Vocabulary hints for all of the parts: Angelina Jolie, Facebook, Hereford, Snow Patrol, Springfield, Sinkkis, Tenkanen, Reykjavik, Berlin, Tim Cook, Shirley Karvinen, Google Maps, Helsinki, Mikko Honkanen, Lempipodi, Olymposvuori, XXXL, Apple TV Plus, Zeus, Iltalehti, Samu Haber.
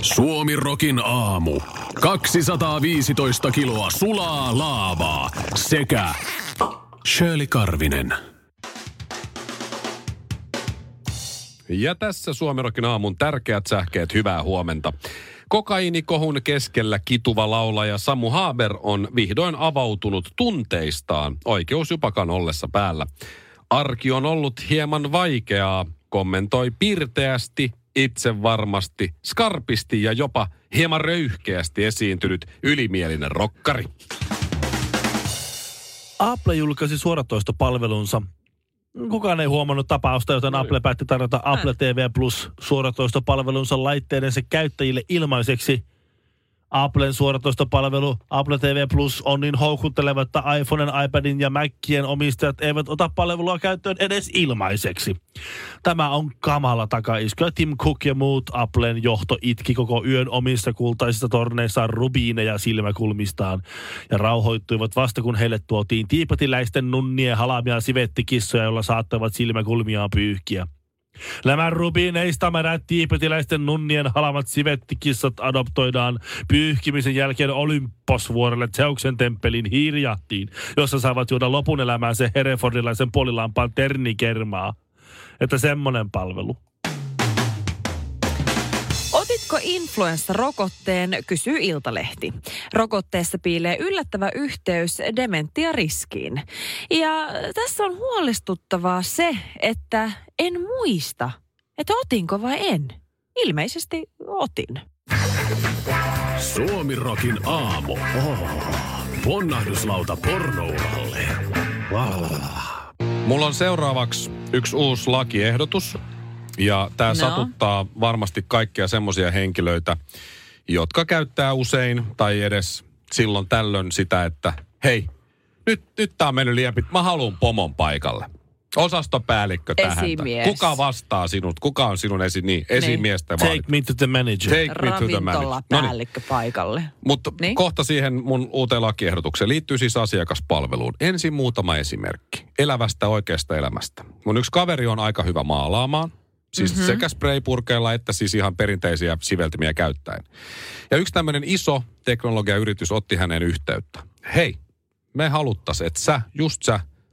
Suomirokin aamu. 215 kiloa sulaa laavaa sekä Shirley Karvinen. Ja tässä Suomirokin aamun tärkeät sähkeet. Hyvää huomenta. Kokainikohun keskellä kituva laulaja Samu Haber on vihdoin avautunut tunteistaan oikeusjupakan ollessa päällä. Arki on ollut hieman vaikeaa, kommentoi pirteästi, itsevarmasti, skarpisti ja jopa hieman röyhkeästi esiintynyt ylimielinen rokkari. Apple julkaisi suoratoistopalvelunsa. Kukaan ei huomannut tapausta, joten Apple päätti tarjota Apple TV Plus suoratoistopalvelunsa laitteidensa käyttäjille ilmaiseksi. Applen suoratoistopalvelu Apple TV Plus on niin houkutteleva, että iPhonen, iPadin ja Macien omistajat eivät ota palvelua käyttöön edes ilmaiseksi. Tämä on kamala takaisku. Tim Cook ja muut Applen johto itki koko yön omista kultaisista torneissaan rubiineja silmäkulmistaan ja rauhoittuivat vasta, kun heille tuotiin tiipatiläisten nunnien halamia sivettikissoja, joilla saattoivat silmäkulmiaan pyyhkiä. Nämä rubiineista märät tiipetiläisten nunnien halavat sivettikissat adoptoidaan pyyhkimisen jälkeen Olymposvuorelle Zeuksen temppelin hiiriahtiin, jossa saavat juoda lopun elämäänsä herefordilaisen puolilampaan ternikermaa. Että semmonen palvelu. Otitko influenssarokotteen, kysyy Iltalehti. Rokotteessa piilee yllättävä yhteys dementiariskiin. Ja tässä on huolestuttavaa se, että en muista, että otinko vai en. Ilmeisesti otin. Suomirokin aamu. Ponnahduslauta pornouralle. Mulla on seuraavaksi yksi uusi lakiehdotus. Ja tämä satuttaa varmasti kaikkia semmoisia henkilöitä, jotka käyttää usein tai edes silloin tällöin sitä, että hei, nyt tämä on mennyt liian mä haluan pomon paikalle. Osastopäällikkö tähän. Esimies. Kuka vastaa sinut? Kuka on sinun esimiestä? Take me to the manager. Ravintola-päällikkö paikalle. Mutta kohta siihen mun uuteen lakiehdotukseen. Liittyy siis asiakaspalveluun. Ensin muutama esimerkki. Elävästä oikeasta elämästä. Mun yksi kaveri on aika hyvä maalaamaan. Siis sekä spraypurkeilla että siis ihan perinteisiä siveltimiä käyttäen. Ja yksi tämmöinen iso teknologiayritys otti hänen yhteyttä. Hei, me haluttaisiin, että sä, me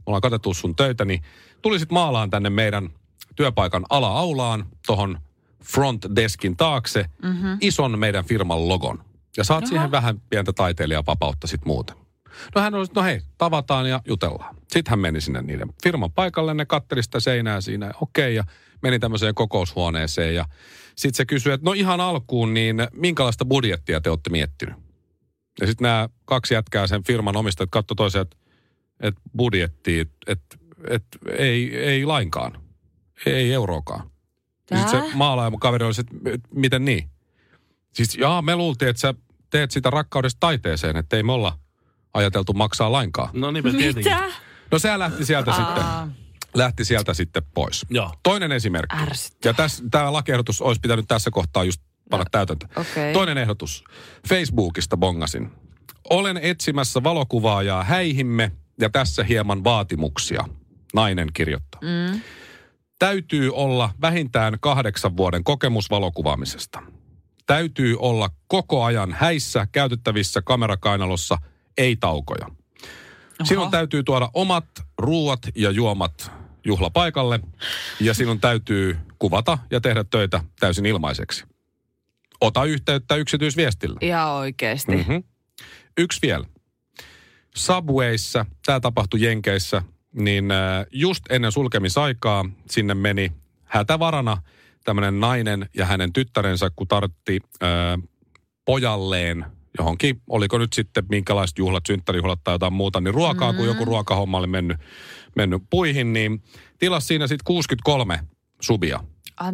ollaan katettu sun töitä, niin tulisit maalaan tänne meidän työpaikan ala-aulaan, tohon front deskin taakse, ison meidän firman logon. Ja saat siihen vähän pientä taiteilijaa vapautta sit muuten. No hän oli, no hei, tavataan ja jutellaan. Sitten hän meni sinne niiden firman paikalle, ne katteli sitä seinää siinä, ja meni tämmöiseen kokoushuoneeseen ja sitten se kysyi, että no ihan alkuun, niin minkälaista budjettia te olette miettinyt? Ja sitten nämä kaksi jätkää sen firman omistajat katsoi toiseen, että budjettia, että ei lainkaan, ei euroakaan. Sitten se maalaajakaveri oli, että miten niin? Siis jaa, me luultiin, että sä teet sitä rakkaudesta taiteeseen, että ei me olla ajateltu maksaa lainkaan. No niin, mitä? No se lähti sieltä sitten pois. Joo. Toinen esimerkki. Ja tämä lakiehdotus olisi pitänyt tässä kohtaa just panna täytäntöön. Okay. Toinen ehdotus. Facebookista bongasin. Olen etsimässä valokuvaajaa häihimme ja tässä hieman vaatimuksia. Nainen kirjoittaa. Täytyy olla vähintään 8 vuoden kokemus valokuvaamisesta. Täytyy olla koko ajan häissä käytettävissä kamerakainalossa, ei taukoja. Sinun täytyy tuoda omat ruuat ja juomat juhlapaikalle ja sinun täytyy kuvata ja tehdä töitä täysin ilmaiseksi. Ota yhteyttä yksityisviestillä. Ihan oikeasti. Yksi vielä. Subwayssa, tämä tapahtui Jenkeissä, niin just ennen sulkemisaikaa sinne meni hätävarana tämmöinen nainen ja hänen tyttärensä, kun tartti pojalleen johonkin, oliko nyt sitten minkälaiset juhlat, synttärijuhlat tai jotain muuta, niin ruokaa, kun joku ruokahomma oli mennyt puihin, niin tilasi siinä sitten 63 subia.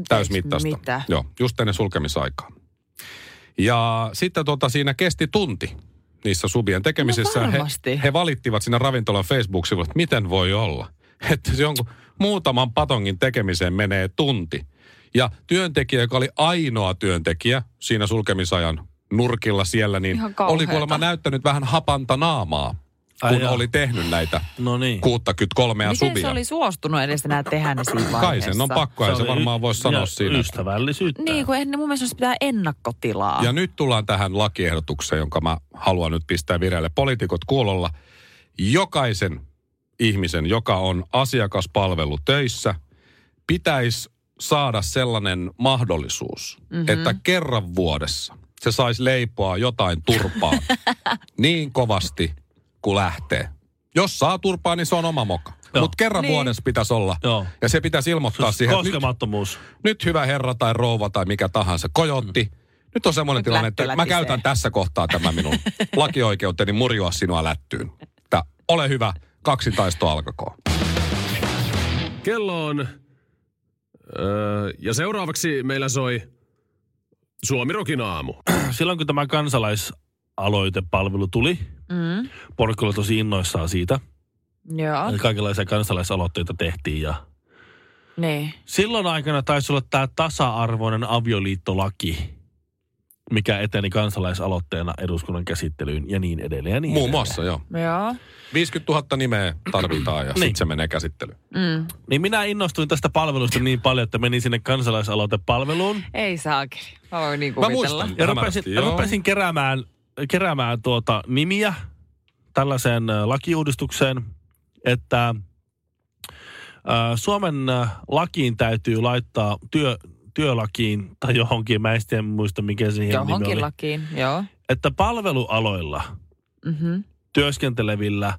Täysmittaista. Mitä? Joo, just ennen sulkemisaikaa. Ja sitten siinä kesti tunti niissä subien tekemisissä. No he valittivat siinä ravintolan Facebook-sivulla, että miten voi olla, että jonkun muutaman patongin tekemiseen menee tunti. Ja työntekijä, joka oli ainoa työntekijä siinä sulkemisajan nurkilla siellä, niin oli kuulemma näyttänyt vähän hapanta naamaa, kun oli tehnyt näitä 63 subia. Miten se oli suostunut edes enää tehdä ne siinä vaiheessa? Kai sen on pakko, ja se varmaan voisi sanoa siinä. Ystävällisyyttä. Niin, kun mun mielestä olisi pitää ennakkotilaa. Ja nyt tullaan tähän lakiehdotukseen, jonka mä haluan nyt pistää vireille. Poliitikot kuulolla, jokaisen ihmisen, joka on asiakaspalvelu töissä, pitäisi saada sellainen mahdollisuus, että kerran vuodessa se saisi leipoa jotain turpaa niin kovasti, kun lähtee. Jos saa turpaa, niin se on oma moka. Mutta kerran vuodessa pitäisi olla. Joo. Ja se pitäisi ilmoittaa siihen. Koskemattomuus. Nyt hyvä herra tai rouva tai mikä tahansa. Kojotti. Nyt on semmoinen tilanne, että mä käytän tässä kohtaa tämä minun lakioikeuteni murjoa sinua lättyyn. Tää, ole hyvä, kaksintaisto alkakoon. Kello on. Ja seuraavaksi meillä soi Suomi-rokin aamu. Silloin kun tämä kansalaisaloitepalvelu tuli, porukka oli tosi innoissaan siitä. Joo. Kaikenlaisia kansalaisaloitteita tehtiin. Ja niin. Silloin aikana taisi olla tämä tasa-arvoinen avioliittolaki, mikä eteni kansalaisaloitteena eduskunnan käsittelyyn ja niin edelleen. Ja niin muun muassa, joo. 50 000 nimeä tarvitaan ja sitten se menee käsittelyyn. Mm. Niin minä innostuin tästä palvelusta niin paljon, että menin sinne kansalaisaloitepalveluun. Ei saakeli. Mä voin niin kuvitella. Mä rupesin keräämään nimiä tällaiseen lakiuudistukseen, että Suomen lakiin täytyy laittaa työlakiin tai johonkin, mä en muista mikä siihen nimi oli. Johonkin lakiin, joo. Että palvelualoilla työskentelevillä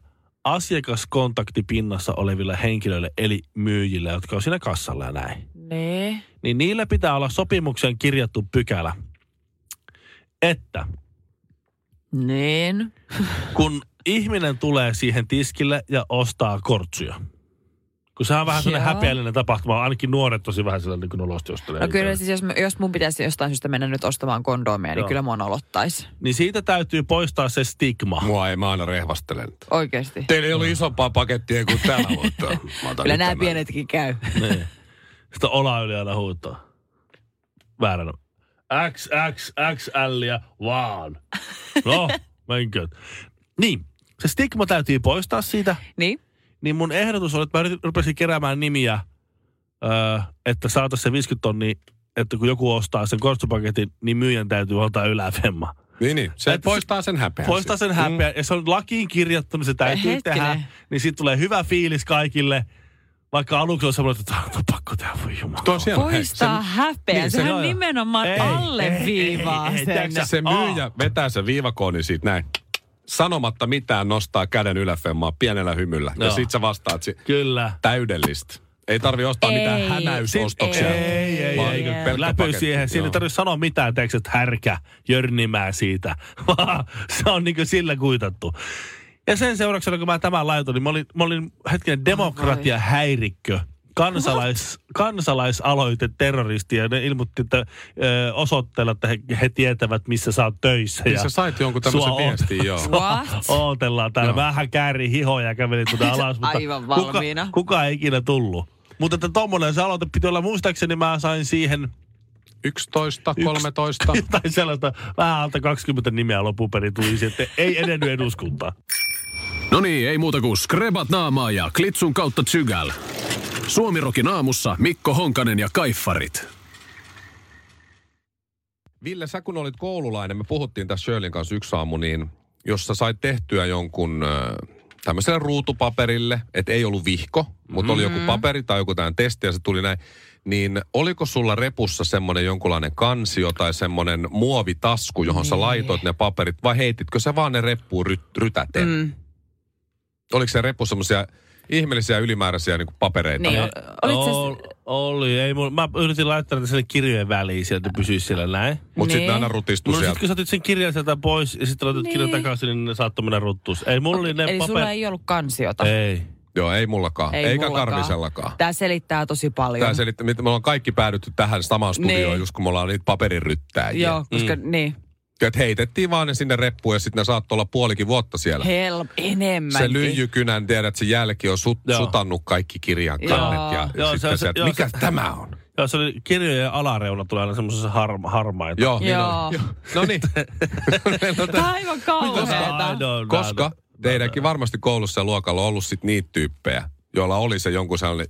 asiakaskontaktipinnassa olevilla henkilöillä, eli myyjillä, jotka on siinä kassalla ja näin. Nee. Niin niillä pitää olla sopimukseen kirjattu pykälä, että niin. Kun ihminen tulee siihen tiskille ja ostaa kortsuja. Kun sehän on vähän sellainen häpeällinen tapahtuma. Ainakin nuoret tosi vähän sellainen, kun olosti ostelee. No kyllä, siis jos mun pitäisi jostain syystä mennä nyt ostamaan kondomeja, niin kyllä mua nolottaisi. Niin siitä täytyy poistaa se stigma. Mua ei, mä aina rehvastelen. Oikeesti. Teillä ei ollut isompaa pakettia kuin täällä, mutta kyllä nämä pienetkin käy. Niin. Sitten Ola yli aina huutaa. Vääränä. XXXLiä vaan. No, menkö. Niin, se stigma täytyy poistaa siitä. Niin. Niin mun ehdotus oli, että mä rupesin keräämään nimiä, että saataisiin se 50 tonnia, että kun joku ostaa sen kortsupaketin, niin myyjän täytyy ottaa yläfemma. Niin, se poistaa sen häpeän. Poistaa sen häpeän, ja se on lakiin kirjattuna, se täytyy tehdä, niin siitä tulee hyvä fiilis kaikille. Vaikka aluksi on semmoinen, että on pakko tehdä, voi jumala. Poistaa häpeä. Niin, sehän nimenomaan alleviivaa sen. Se myyjä vetää sen viivakoon siitä näin. Sanomatta mitään nostaa käden yläfemmaa pienellä hymyllä. No. Ja sit sä vastaat kyllä. Täydellistä. Ei tarvi ostaa mitään hänäysostoksia. Ei. Läpy siihen. Siinä ei tarvitse sanoa mitään, että härkä, jörnimää siitä. Vaan se on niin kuin sillä kuitattu. Ja sen seurauksena, kun mä tämän laitoin, niin mä olin hetkinen demokratiahäirikkö. Kansalaisaloite terroristi, ja ne ilmoitti, että osoitteella, että he tietävät, missä sä oot töissä. Ja sä sait jonkun tämmöisen viestin, joo. Ootellaan täällä. Vähän käärin hihoja ja kävelin alas, mutta aivan valmiina. Kuka ei ikinä tullut. Mutta että tommoinen se aloite piti olla, muistaakseni mä sain siihen 11, 13. Tai sellaista vähän alta 20 nimeä lopuperin tulisi, että ei edennyt eduskuntaan. No niin, ei muuta kuin skrebat naamaa ja klitsun kautta tsygäl. Suomirokin aamussa Mikko Honkanen ja kaiffarit. Ville, sä kun olit koululainen, me puhuttiin tässä Shirleyn kanssa yksi aamu, niin jos sä sait tehtyä jonkun tämmöiselle ruutupaperille, että ei ollut vihko, mutta oli joku paperi tai joku tämän testi ja se tuli näin, niin oliko sulla repussa semmoinen jonkunlainen kansio tai semmoinen muovitasku, johon sä laitoit ne paperit, vai heititkö sä vaan ne reppuun rytäten? Oliko se reppu semmoisia ihmeellisiä ylimääräisiä niin kuin papereita? Niin, oli. Ei, mä yritin laittaa sen kirjojen väliin sieltä, että pysyisi siellä näin. Mutta sitten aina rutistui sieltä. Sitten kun sä otit sen kirjan sieltä pois ja sitten otit kirjan takaisin, niin ne saattoi mennä ruttuun. Ei, mulla oli ne paperi. Eli sulla ei ollut kansiota? Ei. Joo, ei mullakaan. Eikä mullakaan. Karvisellakaan. Tämä selittää tosi paljon. Tämä selittää, me ollaan kaikki päädytty tähän samaan studioon, niin. Just kun me ollaan niitä paperiryttääjiä. Joo, koska niin. Että heitettiin vaan ne sinne reppuun ja sitten ne saattoi olla puolikin vuotta siellä. Enemmänkin. Se lyijykynän, tiedät, se jälki on sutannut kaikki kirjan kannet. Ja sitten se, että mikä tämä on? Joo, se oli kirjojen alareuna tulee aina semmoisessa harmaita. Joo, niin on. No niin. Tämä on aivan kauheeta. Koska teidänkin varmasti koulussa ja luokalla on ollut sit niitä tyyppejä, joilla oli se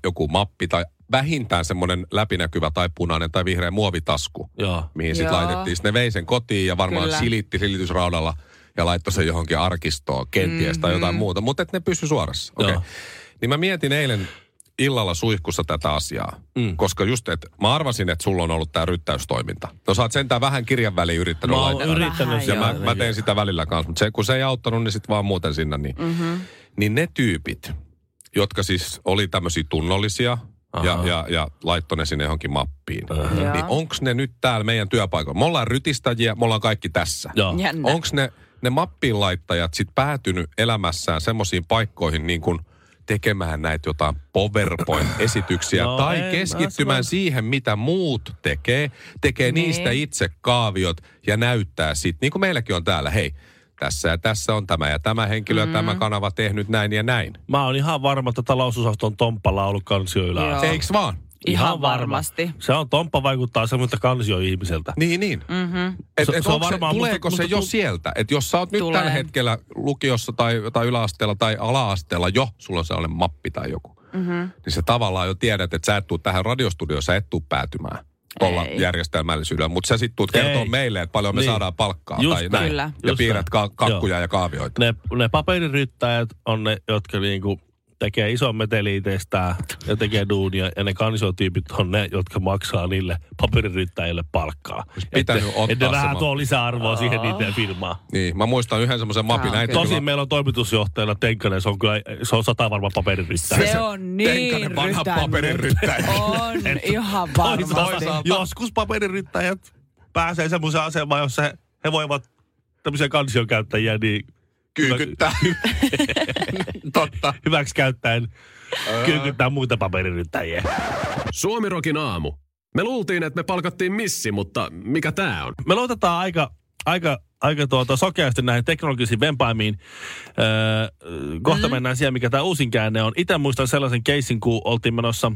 joku mappi tai vähintään semmoinen läpinäkyvä tai punainen tai vihreä muovitasku, mihin sitten laitettiin. Sitten ne vei sen kotiin ja varmaan silitti silitysraudalla ja laittoi sen johonkin arkistoon, kenties tai jotain muuta. Mutta et ne pysy suorassa. Okay. Niin mä mietin eilen illalla suihkussa tätä asiaa, koska just, että mä arvasin, että sulla on ollut tää ryttäystoiminta. No sä oot sentään vähän kirjan väliin yrittänyt laittaa. Mä teen sitä välillä kanssa, mutta kun se ei auttanut, niin sit vaan muuten sinne. Niin ne tyypit, jotka siis oli tämmöisiä tunnollisia, ja laittoi ne sinne johonkin mappiin. Niin onks ne nyt täällä meidän työpaikalla? Me ollaan rytistäjiä, me ollaan kaikki tässä. Onks ne mappiin laittajat sit päätynyt elämässään semmoisiin paikkoihin niin kuin tekemään näitä jotain PowerPoint-esityksiä tai keskittymään siihen, mitä muut tekee niistä itse kaaviot ja näyttää sit, niin kuin meilläkin on täällä, hei, tässä ja tässä on tämä ja tämä henkilö ja tämä kanava tehnyt näin ja näin. Mä oon ihan varma, että talousosaston Tomppalla on ollut kansioilla. Eiks vaan? Ihan varmasti. Se on, Tomppa vaikuttaa semmoista kansioihmiseltä. Niin. Tuleeko se jo sieltä? Että jos sä oot nyt tällä hetkellä lukiossa tai yläasteella tai ala-asteella jo, sulla on sellainen mappi tai joku, niin sä tavallaan jo tiedät, että sä et tuu tähän radiostudioon, sä et tuu päätymään tuolla järjestelmällisyydellä, mutta sä sit tuut kertoa meille, että paljon me saadaan palkkaa tai näin. Kyllä. Ja piirrät kakkuja ja kaavioita. Ne paperiryttäjät on ne, jotka niinku tekee ison meteliin teistään ja tekee duunia. Ja ne kansiotyypit on ne, jotka maksaa niille paperiryttäjille palkkaa. Että ne vähän tuo lisäarvoa siihen niiden firmaan. Niin, mä muistan yhden semmoisen mapin. Tosin meillä on toimitusjohtajana Tenkanen, se on kyllä, se on 100 varma paperiryttäjä. Se on niin Tenkanen vanha paperiryttäjä. On ihan varmasti. Joskus paperiryttäjät pääsee semmoiseen asemaan, jossa he voivat tämmöisiä kansiokäyttäjiä niin kyykyttää. Totta. Hyväksi käyttäen kyykyttää muita paperiryttäjiä. Suomirokin aamu. Me luultiin, että me palkattiin missi, mutta mikä tää on? Me luotetaan aika sokeasti näihin teknologisiin vempaimiin. Kohta mennään siihen, mikä tää uusin käänne on. Itse muistan sellaisen keissin, kun oltiin menossa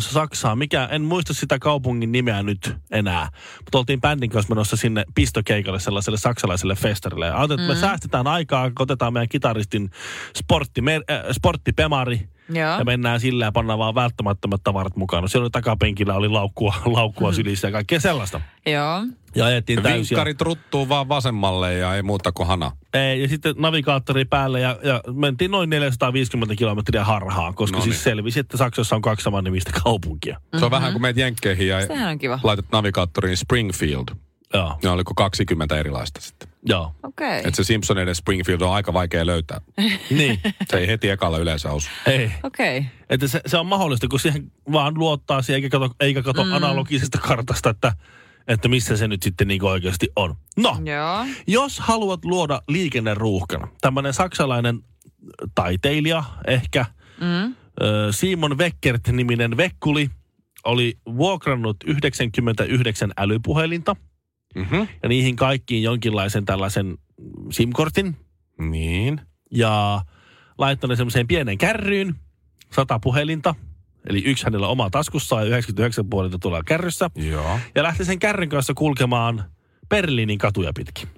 Saksaan. En muista sitä kaupungin nimeä nyt enää. Mutta oltiin bändin kanssa menossa sinne pistokeikalle sellaiselle saksalaiselle festarille. Me säästetään aikaa, otetaan meidän kitaristin sporttipemari. Joo. Ja mennään sillä ja pannaan vaan välttämättömät tavarat mukaan. No, siellä oli takapenkillä oli laukkua sylissä ja kaikkea sellaista. Joo. Ja ajettiin täysiä. Vinkkarit ruttuu vaan vasemmalle ja ei muuta kuin hana. Ei, ja sitten navigaattori päälle ja mentiin noin 450 kilometriä harhaan, koska siis selvisi, että Saksassa on 2 samannimistä kaupunkia. Se on vähän kuin meet Jenkkeihin ja laitat navigaattoriin Springfield. Joo. Ja oliko 20 erilaista sitten. Joo. Okei. Että se Simpsoneiden Springfield on aika vaikea löytää. Niin. Se ei heti ekalla yleensä osu. Ei. Okei. Että se on mahdollista, kun siihen vaan luottaa siihen, eikä kato analogisesta kartasta, että missä se nyt sitten niin oikeasti on. No, jos haluat luoda liikenneruuhkana, tämmöinen saksalainen taiteilija ehkä, Simon Weckert-niminen Vekkuli, oli vuokrannut 99 älypuhelinta. Ja niihin kaikkiin jonkinlaisen tällaisen SIM-kortin. Niin. Ja laittanut semmoiseen pienen kärryyn 100 puhelinta. Eli 1 hänellä omaa taskussaan ja 99 puhelinta tulee kärryssä. Joo. Ja lähti sen kärryn kanssa kulkemaan Berliinin katuja pitkin.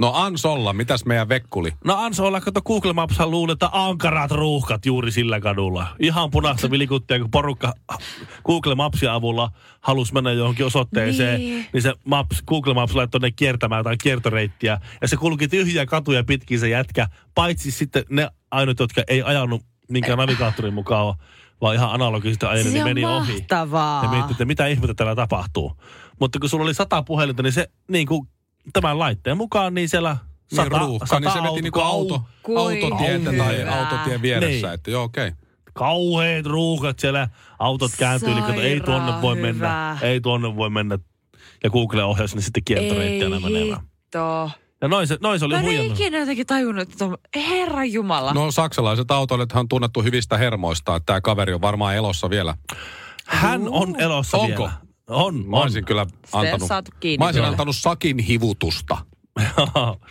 No Ansolla, mitäs meidän Vekkuli? No Ansolla, kato Google Mapshan luuletaan ankarat ruuhkat juuri sillä kadulla. Ihan punaista vilikuttia, kun porukka Google Mapsin avulla halusi mennä johonkin osoitteeseen, niin se Google Maps laittoi ne kiertämään tai kiertoreittiä. Ja se kulki tyhjiä katuja pitkin se jätkä, paitsi sitten ne ainut, jotka ei ajanut minkään navigaattorin mukaan, vaan ihan analogisesti ajanut, niin meni ohi. Se on mahtavaa. Ja miettii, että mitä ihmettä täällä tapahtuu. Mutta kun sulla oli 100 puhelinta, niin se niin kuin tämän laitteen mukaan, niin siellä 100 niin se veti niinku autotietä tai autotien vieressä, niin. Että joo, okei. Kauheet ruuhkat siellä, autot kääntyy, eli ei tuonne voi mennä. Ja Google ohjasi ne sitten kiertoreittiä nämä. Ja nois oli huijannut. Mä en ikinä jotenkin tajunnut, että herranjumala. No saksalaiset autoilijathan on tunnettu hyvistä hermoista, että tämä kaveri on varmaan elossa vielä. Hän on elossa vielä. Onko? On. Mä olisin kyllä antanut sakin hivutusta.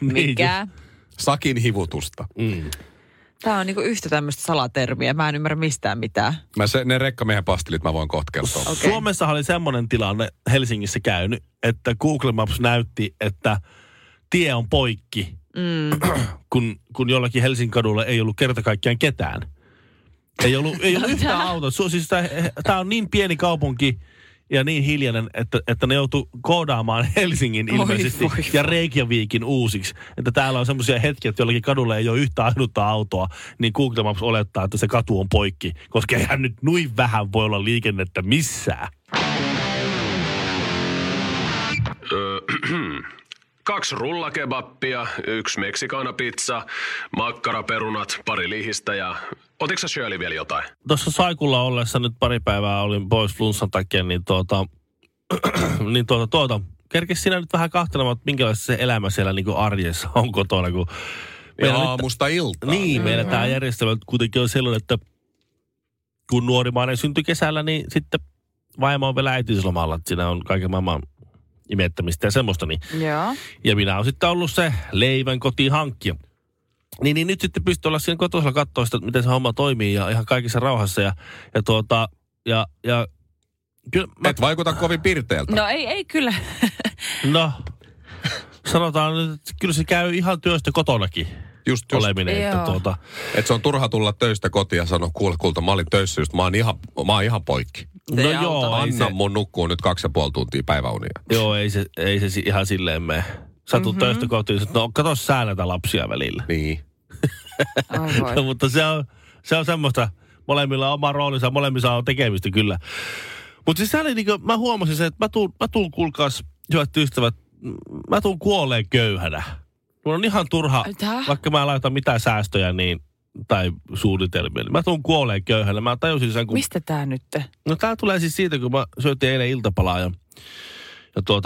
Mikä? Sakin hivutusta. Mm. Tämä on niinku yhtä tämmöistä salatermiä. Mä en ymmärrä mistään mitään. Ne rekkamiehen pastilit mä voin kohta kertoa. Okay. Suomessahan oli semmoinen tilanne Helsingissä käynyt, että Google Maps näytti, että tie on poikki, kun jollakin Helsingin kadulla ei ollut kerta kaikkiaan ketään. Ei ollut yhtään autoa. Siis tämä on niin pieni kaupunki ja niin hiljainen, että ne joutuu koodaamaan Helsingin ilmeisesti ja Reykjavikin uusiksi. Että täällä on semmoisia hetkiä, että jollakin kadulla ei ole yhtään ainutta autoa, niin Google Maps olettaa, että se katu on poikki. Koska eihän nyt noin vähän voi olla liikennettä missään. 2 rullakebappia, 1 meksikana-pizza, makkaraperunat, pari lihistä ja... Otitko sä Shirley vielä jotain? Tuossa saikulla ollessa nyt pari päivää olin pois flunssan takia, niin kerkes sinä nyt vähän kahtelemaan, että minkälaista se elämä siellä niin kuin arjessa on kotona, kun... Ja aamusta iltaan. Niin, meillä tämä järjestelmä kuitenkin on sellainen, että kun nuorimainen syntyi kesällä, niin sitten vaimo on vielä äitiyslomalla, että siinä on kaiken maailman... imettämistä ja semmoista, niin. Joo. Ja minä olen sitten ollut se leivän kotiin hankkija. Niin nyt sitten pystyy olla siinä kotoisella katsoa sitä, miten se homma toimii ja ihan kaikissa rauhassa ja kyllä mä... Et vaikuta kovin pirteeltä. No ei kyllä. No, sanotaan nyt, että kyllä se käy ihan työstä kotonakin. Just. Oleminen, että Et se on turha tulla töistä kotiin ja sanoa, kulta, mä olin töissä just, mä oon ihan poikki. Anna mun nukkuu nyt 2,5 tuntia päiväunia. Joo, ei se ihan silleen mene. Sä tulet töistä kotiin, että kato sä näitä lapsia välillä. Niin. No, mutta se on semmoista, molemmilla on oma roolinsa, molemmissa on tekemistä kyllä. Mutta siis se oli niin kuin, mä huomasin sen, että mä tuun kuulkaas, hyvät ystävät, mä tuun kuolleen köyhänä. Mulla on ihan turha, vaikka mä en laita mitään säästöjä niin, tai suunnitelmia. Mä tuun kuoleen köyhälle. Mä tajusin sen, kun... Mistä tää nyt? No tää tulee siis siitä, kun mä syötin eilen iltapalaa. Ja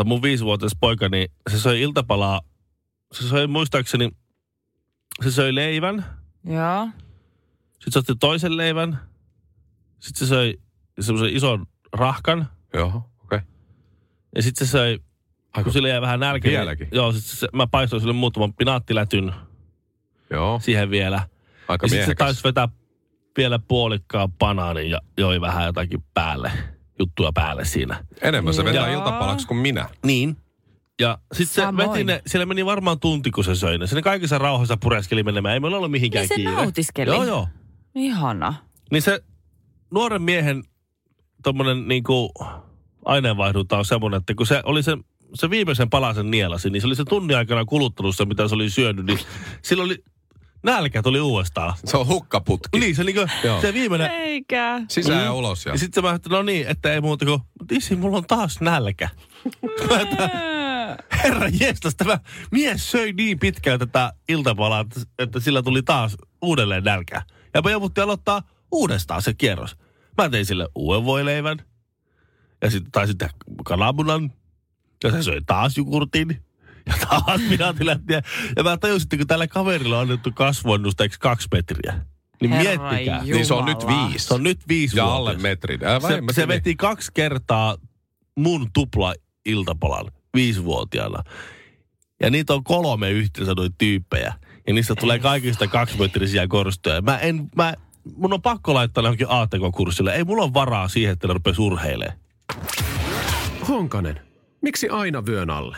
mun 5-vuotias poika, niin se söi iltapalaa. Se söi muistaakseni, se söi leivän. Joo. Sitten se otti toisen leivän. Sitten se söi semmoisen ison rahkan. Joo, okei. Okay. Ja sitten se söi... Kun sille jäi vähän nälkä. Vieläkin? Joo, siis mä paistoin sille muutaman pinaattilätyn. Joo. Siihen vielä. Aika miehekäs. Ja sitten se taisi vetää vielä puolikkaan banaanin ja joi vähän jotakin päälle, juttua päälle siinä. Enemmän se vetää iltapalaksi kuin minä. Niin. Ja sitten se veti ne, siellä meni varmaan tunti, kun se söi ne. Se ne kaikissa rauhassa pureskeli menemään. Ei meillä ollut mihinkään niin kiire. Niin se nautiskeli. Joo. Ihana. Niin se nuoren miehen tommonen niinku aineenvaihdunta on semmonen, että kun se oli se viimeisen palasen nielasi, niin se oli se tunnin aikana kuluttanut se, mitä se oli syönyt, niin silloin oli, nälkä tuli uudestaan. Se on hukkaputki. Niin, se viimeinen. Eikä. Sisään ja ulos. Ja sitten mä ajattelin, no niin, että ei muuta kuin, isi, mulla on taas nälkä. Herra jestas, tämä mies söi niin pitkään tätä iltapalaa, että sillä tuli taas uudelleen nälkä. Ja me jouduttiin aloittaa uudestaan se kierros. Mä tein sille uuden voileivän, tai sitten kananmunan. Ja se söi taas jogurtin ja taas pinaattilättiä. Ja mä tajusin, kun tällä kaverilla on annettu kasvuennusteeksi 2 metriä. Niin miettikää. Niin se on nyt 5. Se on nyt 5 vuotta. Ja alle metrin. Se veti 2 kertaa mun tupla-iltapalan 5-vuotiaana. Ja niitä on 3 yhteensä noita tyyppejä. Ja niistä tulee kaikista 2-metrisiä korstoja. Mun on pakko laittaa johonkin ATK-kurssille. Ei mulla ole varaa siihen, että ne rupes urheilemaan. Honkanen. Miksi aina vyön alle?